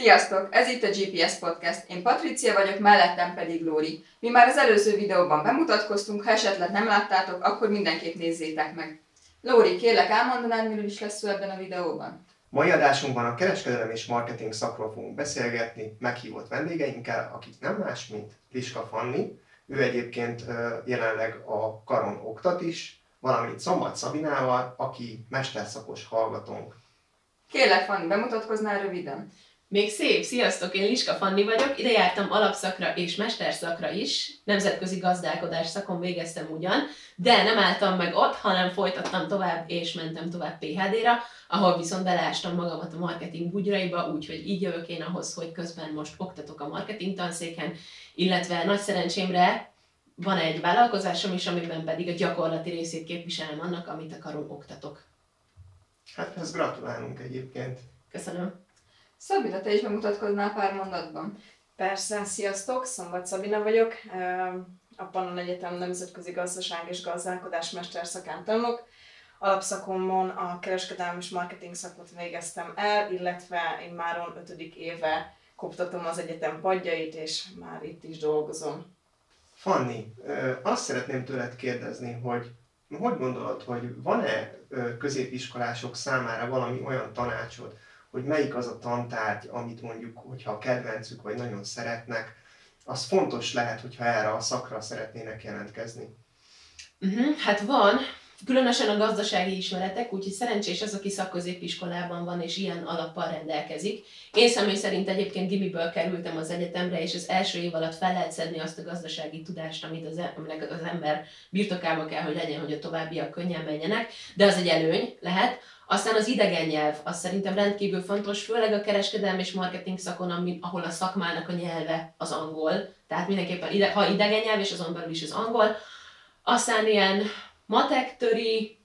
Sziasztok! Ez itt a GPS Podcast. Én Patricia vagyok, mellettem pedig Lóri. Mi már az előző videóban bemutatkoztunk, ha esetleg nem láttátok, akkor mindenképp nézzétek meg. Lóri, kérlek, elmondanád, miről is lesz szó ebben a videóban? Mai adásunkban a kereskedelem és marketing szakról fogunk beszélgetni meghívott vendégeinkkel, akik nem más, mint Liska Fanni. Ő egyébként jelenleg a Karon oktat is, valamint Szombat Szabinával, aki mesterszakos hallgatónk. Kérlek, Fanni, bemutatkoznál röviden? Még szép! Sziasztok! Én Liska Fanni vagyok, ide jártam alapszakra és mesterszakra is, nemzetközi gazdálkodás szakon végeztem ugyan, de nem álltam meg ott, hanem folytattam tovább és mentem tovább PHD-ra, ahol viszont belástam magamat a marketing bugyraiba, úgyhogy így jövök én ahhoz, hogy közben most oktatok a marketing tanszéken, illetve nagy szerencsémre van egy vállalkozásom is, amiben pedig a gyakorlati részét képviselem annak, amit a Karon oktatok. Hát ezt gratulálunk egyébként. Köszönöm. Szabina, te is bemutatkoznál pár mondatban? Persze, sziasztok! Szombat Szabina vagyok, a Pannon Egyetem nemzetközi gazdaság és gazdálkodás mesterszakán tanulok. Alapszakomon a kereskedelmi és marketing szakot végeztem el, illetve én máron 5. éve koptatom az egyetem padjait, és már itt is dolgozom. Fanni, azt szeretném tőled kérdezni, hogy gondolod, hogy van-e középiskolások számára valami olyan tanácsod, hogy melyik az a tantárgy, amit mondjuk, hogyha a kedvencük vagy nagyon szeretnek, az fontos lehet, hogyha erre a szakra szeretnének jelentkezni? Hát van, különösen a gazdasági ismeretek, úgyhogy szerencsés az, aki szakközépiskolában van és ilyen alappal rendelkezik. Én személy szerint egyébként gimiből kerültem az egyetemre, és az első év alatt fel lehet szedni azt a gazdasági tudást, amit az ember birtokába kell, hogy legyen, hogy a továbbiak könnyen menjenek, de az egy előny lehet. Aztán az idegen nyelv, az szerintem rendkívül fontos, főleg a kereskedelmi és marketing szakon, ahol a szakmának a nyelve az angol. Tehát mindenképpen, ha idegen nyelv, és azon belül is az angol. Aztán ilyen matek, töri,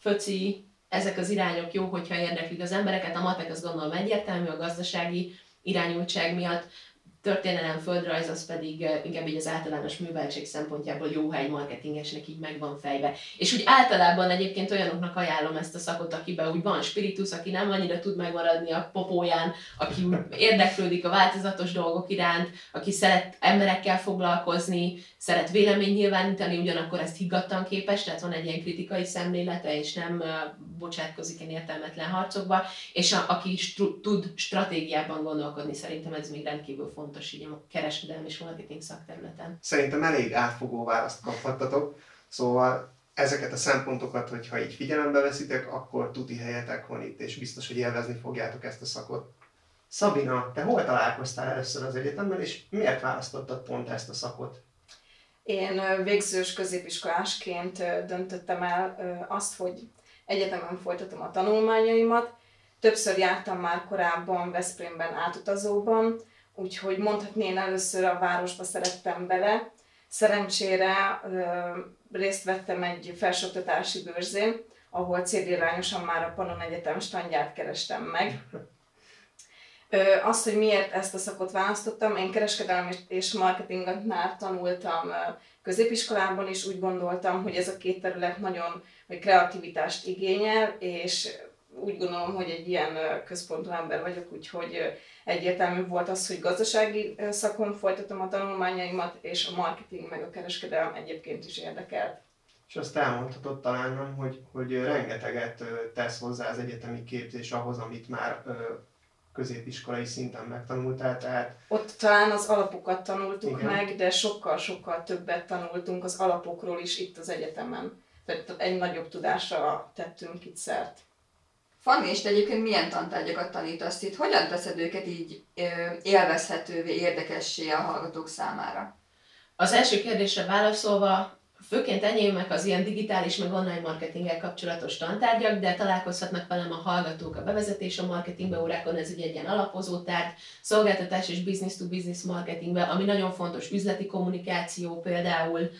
föci, ezek az irányok jó, hogyha érdeklik az embereket. A matek azt gondolom egyértelmű, a gazdasági irányultság miatt. Történelem, földrajz, az pedig inkább így az általános műveltség szempontjából jó, ha egy marketingesnek így megvan fejbe. És úgy általában egyébként olyanoknak ajánlom ezt a szakot, akiben úgy van spiritus, aki nem annyira tud megmaradni a popóján, aki érdeklődik a változatos dolgok iránt, aki szeret emberekkel foglalkozni, szeret vélemény nyilvánítani, ugyanakkor ezt higgadtan képes, tehát van egy ilyen kritikai szemlélete, és nem bocsátkozik ilyen értelmetlen harcokba, és aki tud stratégiában gondolkodni, szerintem ez még rendkívül fontos. Így a kereskedelmi és marketing szakterületen. Szerintem elég átfogó választ kaphattatok, szóval ezeket a szempontokat, hogyha így figyelembe veszitek, akkor tuti helyetek van itt, és biztos, hogy élvezni fogjátok ezt a szakot. Szabina, te hol találkoztál először az egyetemben, és miért választottad pont ezt a szakot? Én végzős középiskolásként döntöttem el azt, hogy egyetemen folytatom a tanulmányaimat. Többször jártam már korábban Veszprémben átutazóban, úgyhogy mondhatni, én először a városba szerettem bele. Szerencsére részt vettem egy felsőoktatási bőrzén, ahol célirányosan már a Pannon Egyetem standját kerestem meg. Azt, hogy miért ezt a szakot választottam, én kereskedelem és marketinget már tanultam középiskolában, és úgy gondoltam, hogy ez a két terület nagyon kreativitást igényel, és úgy gondolom, hogy egy ilyen központú ember vagyok, úgyhogy egyértelmű volt az, hogy gazdasági szakon folytatom a tanulmányaimat, és a marketing meg a kereskedelem egyébként is érdekelt. És azt elmondhatod talán, nem, hogy rengeteget tesz hozzá az egyetemi képzés ahhoz, amit már középiskolai szinten megtanultál, tehát... Ott talán az alapokat tanultuk meg, de sokkal-sokkal többet tanultunk az alapokról is itt az egyetemen. Tehát egy nagyobb tudásra tettünk itt szert. Fanni, és te egyébként milyen tantárgyakat tanítasz itt? Hogyan teszed őket így élvezhetővé, érdekessé a hallgatók számára? Az első kérdésre válaszolva, főként enyémek az ilyen digitális meg online marketinggel kapcsolatos tantárgyak, de találkozhatnak velem a hallgatók a bevezetés a marketingbe órákon, ez ugye egy ilyen alapozó tárgy, szolgáltatás és business-to-business marketingbe, ami nagyon fontos, üzleti kommunikáció például,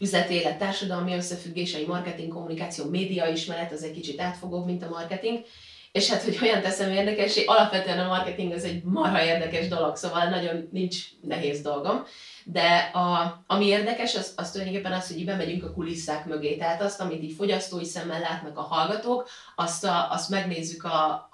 üzletélet, társadalmi összefüggései, marketing, kommunikáció, média ismeret, az egy kicsit átfogóbb, mint a marketing. És hát, hogy olyan teszem érdekes, alapvetően a marketing az egy marha érdekes dolog, szóval nagyon nincs nehéz dolgom. De ami érdekes, az tulajdonképpen az, hogy így bemegyünk a kulisszák mögé. Tehát azt, amit így fogyasztói szemmel látnak a hallgatók, azt megnézzük a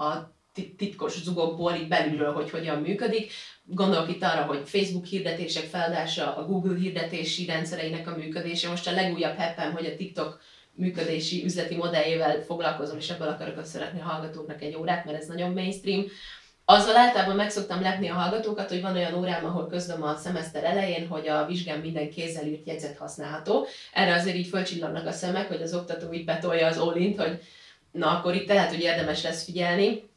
titkos zugokból így belülről, hogy hogyan működik. Gondolok itt arra, hogy Facebook hirdetések feladása, a Google hirdetési rendszereinek a működése. Most a legújabb happem, hogy a TikTok működési üzleti modelljével foglalkozom, és ebből akarok azt szeretni a hallgatóknak egy órát, mert ez nagyon mainstream. Azzal általában meg szoktam lepni a hallgatókat, hogy van olyan órám, ahol közlöm a szemeszter elején, hogy a vizsgán minden kézzel írt jegyzet használható. Erre azért így fölcsillannak a szemek, hogy az oktató így betolja az all-int, hogy na akkor itt lehet, hogy érdemes lesz figyelni.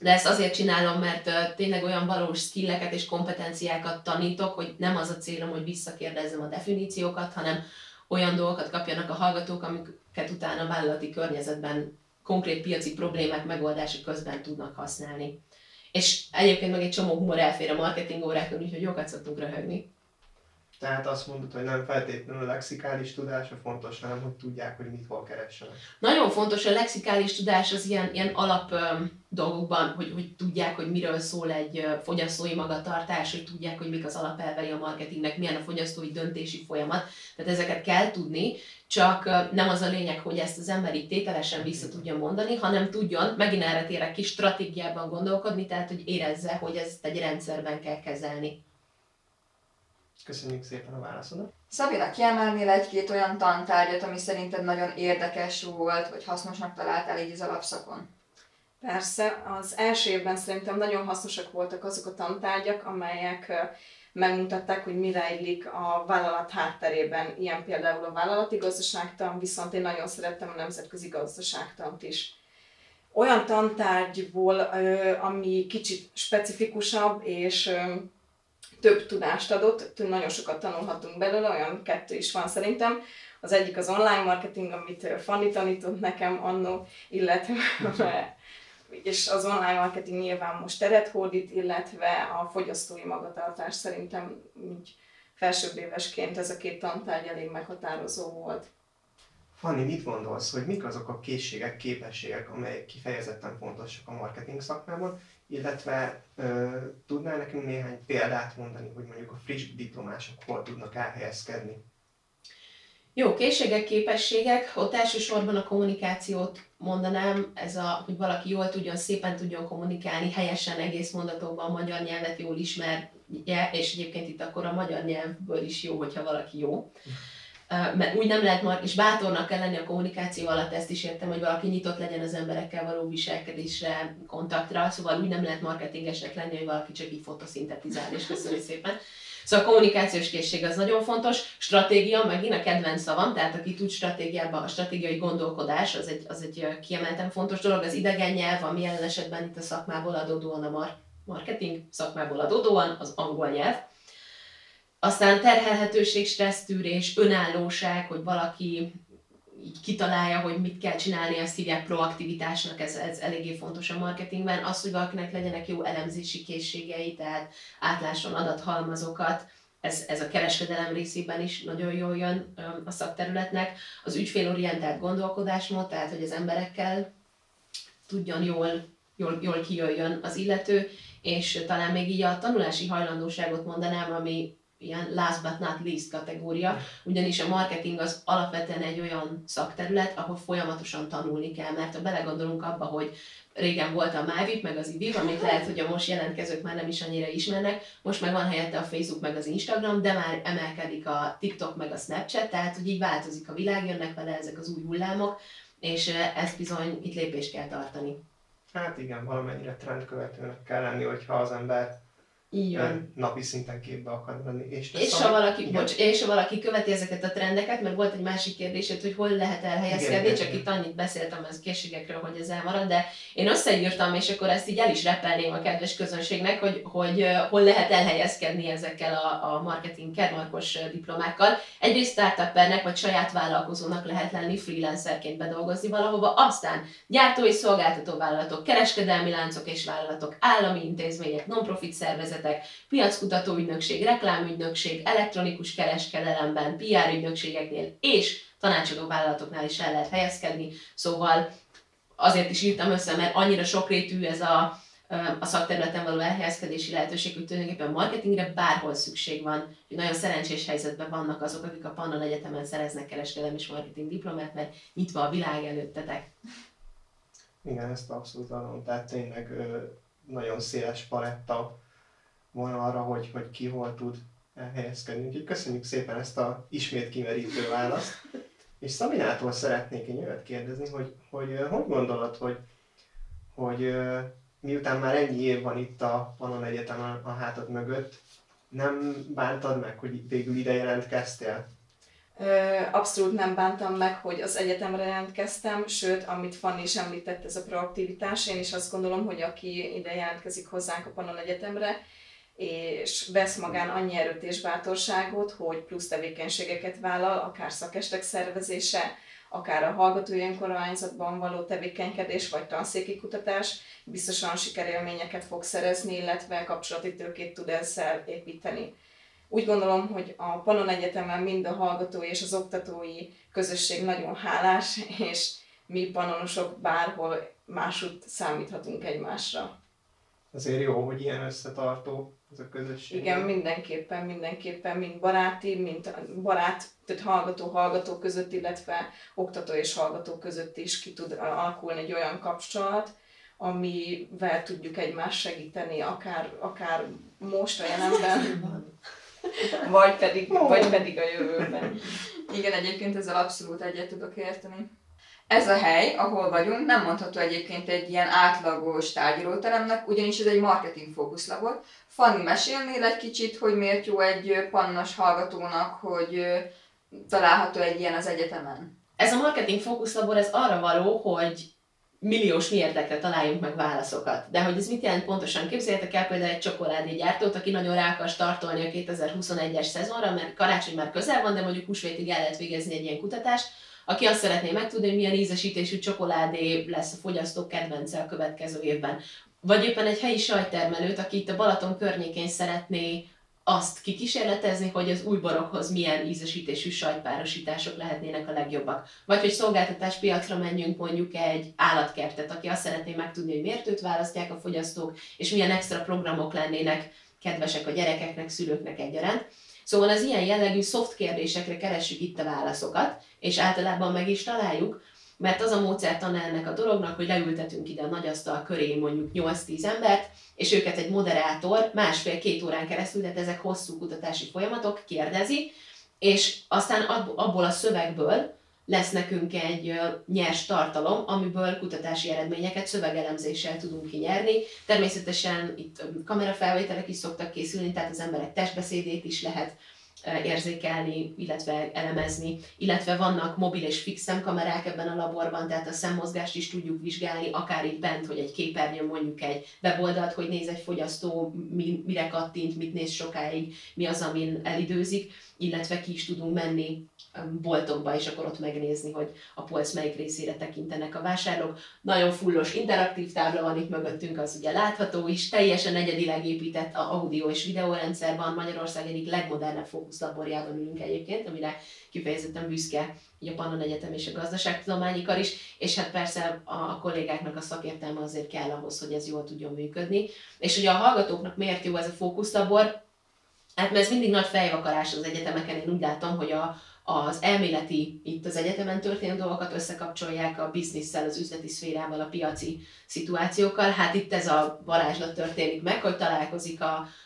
De ezt azért csinálom, mert tényleg olyan valós skilleket és kompetenciákat tanítok, hogy nem az a célom, hogy visszakérdezzem a definíciókat, hanem olyan dolgokat kapjanak a hallgatók, amiket utána a vállalati környezetben konkrét piaci problémák megoldása közben tudnak használni. És egyébként meg egy csomó humor elfér a marketing órákon, úgyhogy jókat szoktunk röhögni. Tehát azt mondod, hogy nem feltétlenül a lexikális tudás a fontos, hanem hogy tudják, hogy mit hol keressenek. Nagyon fontos a lexikális tudás az ilyen alap dolgokban, hogy tudják, hogy miről szól egy fogyasztói magatartás, hogy tudják, hogy mik az alapelvei a marketingnek, milyen a fogyasztói döntési folyamat. Tehát ezeket kell tudni, csak nem az a lényeg, hogy ezt az ember így tételesen vissza tudja mondani, hanem tudjon, megint erre térek ki, stratégiában gondolkodni, tehát hogy érezze, hogy ezt egy rendszerben kell kezelni. Köszönjük szépen a válaszodat! Szabina, kiemelnél egy-két olyan tantárgyat, ami szerinted nagyon érdekes volt, vagy hasznosnak találtál így az alapszakon? Persze, az első évben szerintem nagyon hasznosak voltak azok a tantárgyak, amelyek megmutatták, hogy mi rejlik a vállalat hátterében, ilyen például a vállalati gazdaságtan, viszont én nagyon szerettem a nemzetközi gazdaságtant is. Olyan tantárgyból, ami kicsit specifikusabb és több tudást adott, nagyon sokat tanulhatunk belőle, olyan kettő is van szerintem. Az egyik az online marketing, amit Fanni tanított nekem anno, illetve és az online marketing nyilván most teret hódít, illetve a fogyasztói magatartás szerintem így felsőbb évesként ez a két tantárgy elég meghatározó volt. Fanni, mit gondolsz, hogy mik azok a készségek, képességek, amelyek kifejezetten fontosak a marketing szakmában, illetve tudnál nekünk néhány példát mondani, hogy mondjuk a friss diplomások hol tudnak elhelyezkedni? Jó, készségek, képességek, ott elsősorban a kommunikációt mondanám, ez a, hogy valaki jól tudjon, szépen tudjon kommunikálni, helyesen egész mondatokban a magyar nyelvet jól ismerje, és egyébként itt akkor a magyar nyelvből is jó, hogyha valaki jó. Mert úgy nem lehet és bátornak kell lenni a kommunikáció alatt, ezt is értem, hogy valaki nyitott legyen az emberekkel való viselkedésre, kontaktra, szóval úgy nem lehet marketingesnek lenni, hogy valaki csak így fotoszintetizál, és köszönjük szépen. Szóval a kommunikációs készség az nagyon fontos, stratégia, megint a kedvenc szavam, tehát aki tud stratégiában, a stratégiai gondolkodás, az egy kiemelten fontos dolog, az idegen nyelv, ami jelen esetben itt a szakmából adódóan, a marketing szakmából adódóan az angol nyelv. Aztán terhelhetőség, stressztűrés, önállóság, hogy valaki így kitalálja, hogy mit kell csinálni, ezt hívják proaktivitásnak, ez eléggé fontos a marketingben. Az, hogy valakinek legyenek jó elemzési készségei, tehát átlásson adathalmazokat, ez a kereskedelem részében is nagyon jól jön a szakterületnek. Az ügyfélorientált gondolkodásmód, tehát hogy az emberekkel tudjon jól kijöjjön az illető, és talán még így a tanulási hajlandóságot mondanám, ami ilyen last but not least kategória, ugyanis a marketing az alapvetően egy olyan szakterület, ahol folyamatosan tanulni kell, mert ha belegondolunk abba, hogy régen volt a MyVip, meg az iWiW, amit lehet, hogy a most jelentkezők már nem is annyira ismernek, most meg van helyette a Facebook, meg az Instagram, de már emelkedik a TikTok, meg a Snapchat, tehát hogy így változik a világ, jönnek vele ezek az új hullámok, és ezt bizony itt lépést kell tartani. Hát igen, valamennyire trendkövetőnek kell lenni, hogyha az ember napi szinten képbe akar lenni. És ha valaki követi ezeket a trendeket, mert volt egy másik kérdésed, hogy hol lehet elhelyezkedni, csak itt annyit beszéltem az készségekről, hogy ez elmarad, de én összeírtam, és akkor ezt így el is repelném a kedves közönségnek, hogy hol lehet elhelyezkedni ezekkel a marketing kermarkos diplomákkal. Egyrészt startupernek vagy saját vállalkozónak lehet lenni, freelancerként bedolgozni valahova, aztán gyártói szolgáltató vállalatok, kereskedelmi láncok és vállalatok, állami intézmények, non-profit szervezetek, piackutató ügynökség, reklámügynökség, elektronikus kereskedelemben, PR ügynökségeknél és tanácsadó vállalatoknál is el lehet helyezkedni. Szóval azért is írtam össze, mert annyira sokrétű ez a szakterületen való elhelyezkedési lehetőség, hogy tulajdonképpen marketingre bárhol szükség van. Nagyon szerencsés helyzetben vannak azok, akik a Pannon Egyetemen szereznek kereskedelmi és marketing diplomát, mert nyitva a világ előttetek. Igen, ezt abszolút adom. Tehát tényleg nagyon széles paletta van arra, hogy ki hol tud elhelyezkedni. Úgyhogy köszönjük szépen ezt a ismét kimerítő választ. És Szabinától szeretnék én olyat kérdezni, hogy gondolod, hogy miután már ennyi év van itt a Pannon Egyetemen a hátad mögött, nem bántad meg, hogy végül ide jelentkeztél? Abszolút nem bántam meg, hogy az egyetemre jelentkeztem, sőt, amit Fanni is említett, ez a proaktivitás. Én is azt gondolom, hogy aki ide jelentkezik hozzánk a Pannon Egyetemre, és vesz magán annyi erőt és bátorságot, hogy plusz tevékenységeket vállal, akár szakestek szervezése, akár a hallgatói önkormányzatban való tevékenykedés, vagy tanszéki kutatás, biztosan sikerélményeket fog szerezni, illetve kapcsolati tőkét tud ezzel építeni. Úgy gondolom, hogy a Pannon Egyetemen mind a hallgatói és az oktatói közösség nagyon hálás, és mi pannonosok bárhol másút számíthatunk egymásra. Azért jó, hogy ilyen összetartó ez a közösség. Igen, mindenképpen, mind barát, tehát hallgató-hallgató között, illetve oktató és hallgató között is ki tud alakulni egy olyan kapcsolat, amivel tudjuk egymást segíteni, akár most a jelenben, vagy pedig a jövőben. Igen, egyébként ezzel abszolút egyet tudok érteni. Ez a hely, ahol vagyunk, nem mondható egyébként egy ilyen átlagos tárgyalóteremnek, ugyanis ez egy marketing fókuszlab volt. Fanni, mesélnél egy kicsit, hogy miért jó egy pannos hallgatónak, hogy található egy ilyen az egyetemen? Ez a marketing fókuszlabor, ez arra való, hogy milliós mi érdekre találjunk meg válaszokat. De hogy ez mit jelent pontosan? Képzeljétek el például egy csokoládégyártót, aki nagyon rá akar startolni a 2021-es szezonra, mert karácsony már közel van, de mondjuk húsvétig el lehet végezni egy ilyen kutatást, aki azt szeretné megtudni, hogy milyen ízesítésű csokoládé lesz a fogyasztók kedvence a következő évben. Vagy éppen egy helyi sajttermelőt, aki itt a Balaton környékén szeretné azt kikísérletezni, hogy az új borokhoz milyen ízesítésű sajtpárosítások lehetnének a legjobbak. Vagy hogy szolgáltatáspiacra menjünk, mondjuk egy állatkertet, aki azt szeretné megtudni, hogy miért őt választják a fogyasztók, és milyen extra programok lennének kedvesek a gyerekeknek, szülőknek egyaránt. Szóval az ilyen jellegű soft kérdésekre keressük itt a válaszokat, és általában meg is találjuk, mert az a módszertan ennek a dolognak, hogy leültetünk ide a nagy asztal köré mondjuk 8-10 embert, és őket egy moderátor másfél-két órán keresztül, tehát ezek hosszú kutatási folyamatok, kérdezi, és aztán abból a szövegből lesz nekünk egy nyers tartalom, amiből kutatási eredményeket szövegelemzéssel tudunk kinyerni. Természetesen itt kamerafelvételek is szoktak készülni, tehát az emberek testbeszédét is lehet érzékelni, illetve elemezni, illetve vannak mobil és fix szemkamerák ebben a laborban, tehát a szemmozgást is tudjuk vizsgálni, akár itt bent, hogy egy képernyőn mondjuk egy weboldalt, hogy néz egy fogyasztó, mire kattint, mit néz sokáig, mi az, amin elidőzik, illetve ki is tudunk menni boltokba, és akkor ott megnézni, hogy a polc melyik részére tekintenek a vásárlók. Nagyon fullos interaktív tábla van itt mögöttünk, az ugye látható is, teljesen egyedileg épített a audio és videórendszer van, Magyarország egyik legmodernebb fókuszlaborjában ülünk egyébként, amire kifejezetten büszke így a Pannon Egyetem és a Gazdaságtudományi Kar is, és hát persze a kollégáknak a szakértelme azért kell ahhoz, hogy ez jól tudjon működni. És ugye a hallgatóknak miért jó ez a fókuszlabor? Hát mert ez mindig nagy fejvakarás az egyetemeken, én úgy látom, hogy az elméleti, itt az egyetemen történő dolgokat összekapcsolják a bizniszsel, az üzleti szférával, a piaci szituációkkal. Hát itt ez a varázslat történik meg, hogy találkozik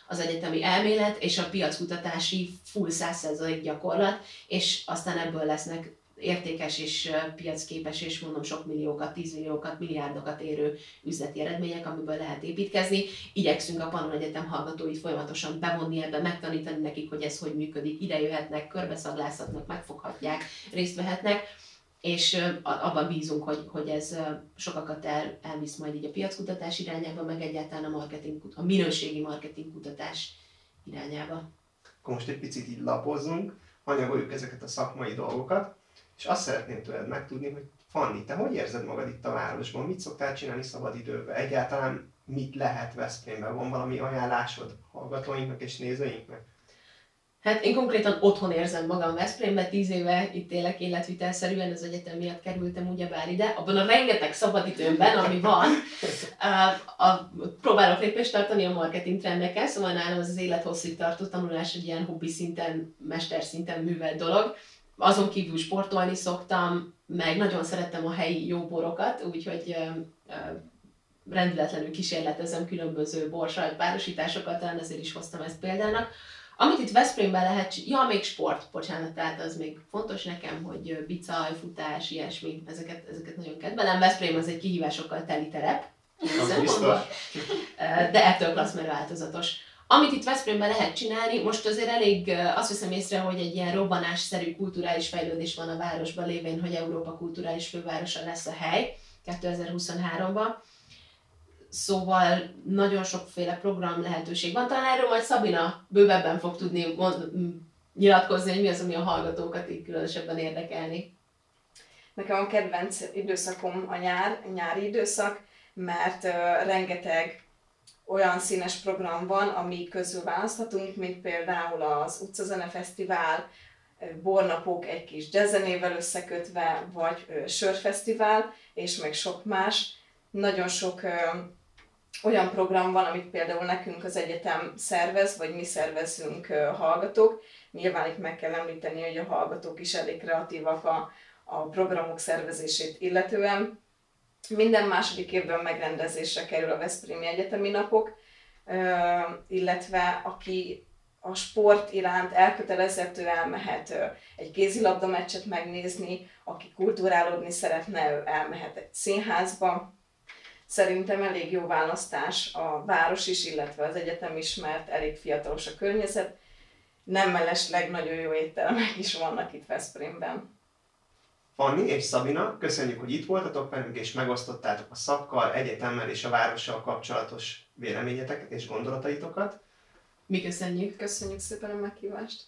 az egyetemi elmélet és a piackutatási full 100% gyakorlat, és aztán ebből lesznek értékes és piacképes, és mondom sok milliókat, 10 milliókat, milliárdokat érő üzleti eredmények, amiből lehet építkezni. Igyekszünk a Pannon Egyetem hallgatóit folyamatosan bevonni ebbe, megtanítani nekik, hogy ez hogy működik, ide jöhetnek, körbeszaglászhatnak, megfoghatják, részt vehetnek, és abban bízunk, hogy ez sokakat elvisz majd így a piackutatás irányába, meg egyáltalán a minőségi marketingkutatás irányába. Akkor most egy picit így lapozzunk, anyagoljuk ezeket a szakmai dolgokat, és azt szeretném tőled megtudni, hogy Fanni, te hogy érzed magad itt a városban? Mit szoktál csinálni szabadidőben? Egyáltalán mit lehet Veszprémben? Van valami ajánlásod hallgatóinknak és nézőinknek? Hát én konkrétan otthon érzem magam Veszprémben, 10 éve itt élek életvitelszerűen, az egyetem miatt kerültem ugyebár ide. Abban a rengeteg szabadidőmben, ami van, próbálok lépést tartani a marketing trendekkel, szóval nálam az élethosszig tartó tanulás egy ilyen hobbi szinten, mesterszinten művelt dolog. Azon kívül sportolni szoktam, meg nagyon szerettem a helyi jó borokat, úgyhogy rendületlenül kísérletezem különböző borsajt párosításokat, talán ezért is hoztam ezt példának. Amit itt Veszprémben lehet, ja, még sport, bocsánat, tehát az még fontos nekem, hogy bicaj, futás, ilyesmi, ezeket nagyon kedvelem. Veszprém az egy kihívásokkal teli terep, de ettől klassz, mert változatos. Amit itt Veszprémben lehet csinálni, most azért elég, azt veszem észre, hogy egy ilyen robbanásszerű kulturális fejlődés van a városban lévén, hogy Európa kulturális fővárosa lesz a hely 2023-ban. Szóval nagyon sokféle program lehetőség van. Talán erről majd Szabina bővebben fog tudni nyilatkozni, hogy mi az, ami a hallgatókat így különösebben érdekelni. Nekem a kedvenc időszakom a nyári időszak, mert rengeteg olyan színes program van, ami közül választhatunk, mint például az Utcazene Fesztivál, bornapok egy kis jazzzenével összekötve, vagy sörfesztivál, és meg sok más. Nagyon sok olyan program van, amit például nekünk az egyetem szervez, vagy mi szervezünk hallgatók. Nyilván itt meg kell említeni, hogy a hallgatók is elég kreatívak a programok szervezését illetően. Minden második évben megrendezésre kerül a Veszprémi Egyetemi Napok, illetve aki a sport iránt elkötelezettől elmehet egy kézilabda meccset megnézni, aki kulturálódni szeretne, ő elmehet egy színházba. Szerintem elég jó választás a város is, illetve az egyetem is, mert elég fiatalos a környezet. Nem mellesleg nagyon jó éttermek is vannak itt Veszprémben. Fanni és Szabina, köszönjük, hogy itt voltatok velünk, és megosztottátok a szakkal, egyetemmel és a várossal kapcsolatos véleményeteket és gondolataitokat. Mi köszönjük! Köszönjük szépen a meghívást!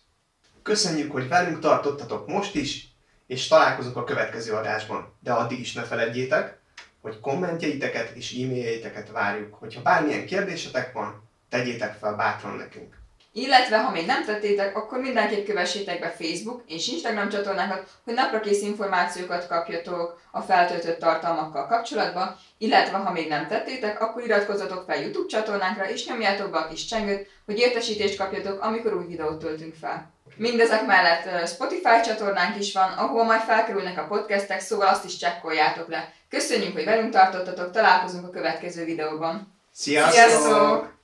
Köszönjük, hogy velünk tartottatok most is, és találkozunk a következő adásban. De addig is ne feledjétek, hogy kommentjeiteket és e-mailjeiteket várjuk. Hogyha bármilyen kérdésetek van, tegyétek fel bátran nekünk. Illetve, ha még nem tettétek, akkor mindenképp kövessétek be Facebook és Instagram csatornákat, hogy naprakész információkat kapjatok a feltöltött tartalmakkal kapcsolatban, illetve, ha még nem tettétek, akkor iratkozzatok fel YouTube csatornánkra és nyomjátok be a kis csengőt, hogy értesítést kapjatok, amikor új videót töltünk fel. Mindezek mellett Spotify csatornánk is van, ahol majd felkerülnek a podcastek, szóval azt is csekkoljátok le. Köszönjük, hogy velünk tartottatok, találkozunk a következő videóban. Sziasztok! Sziasztok!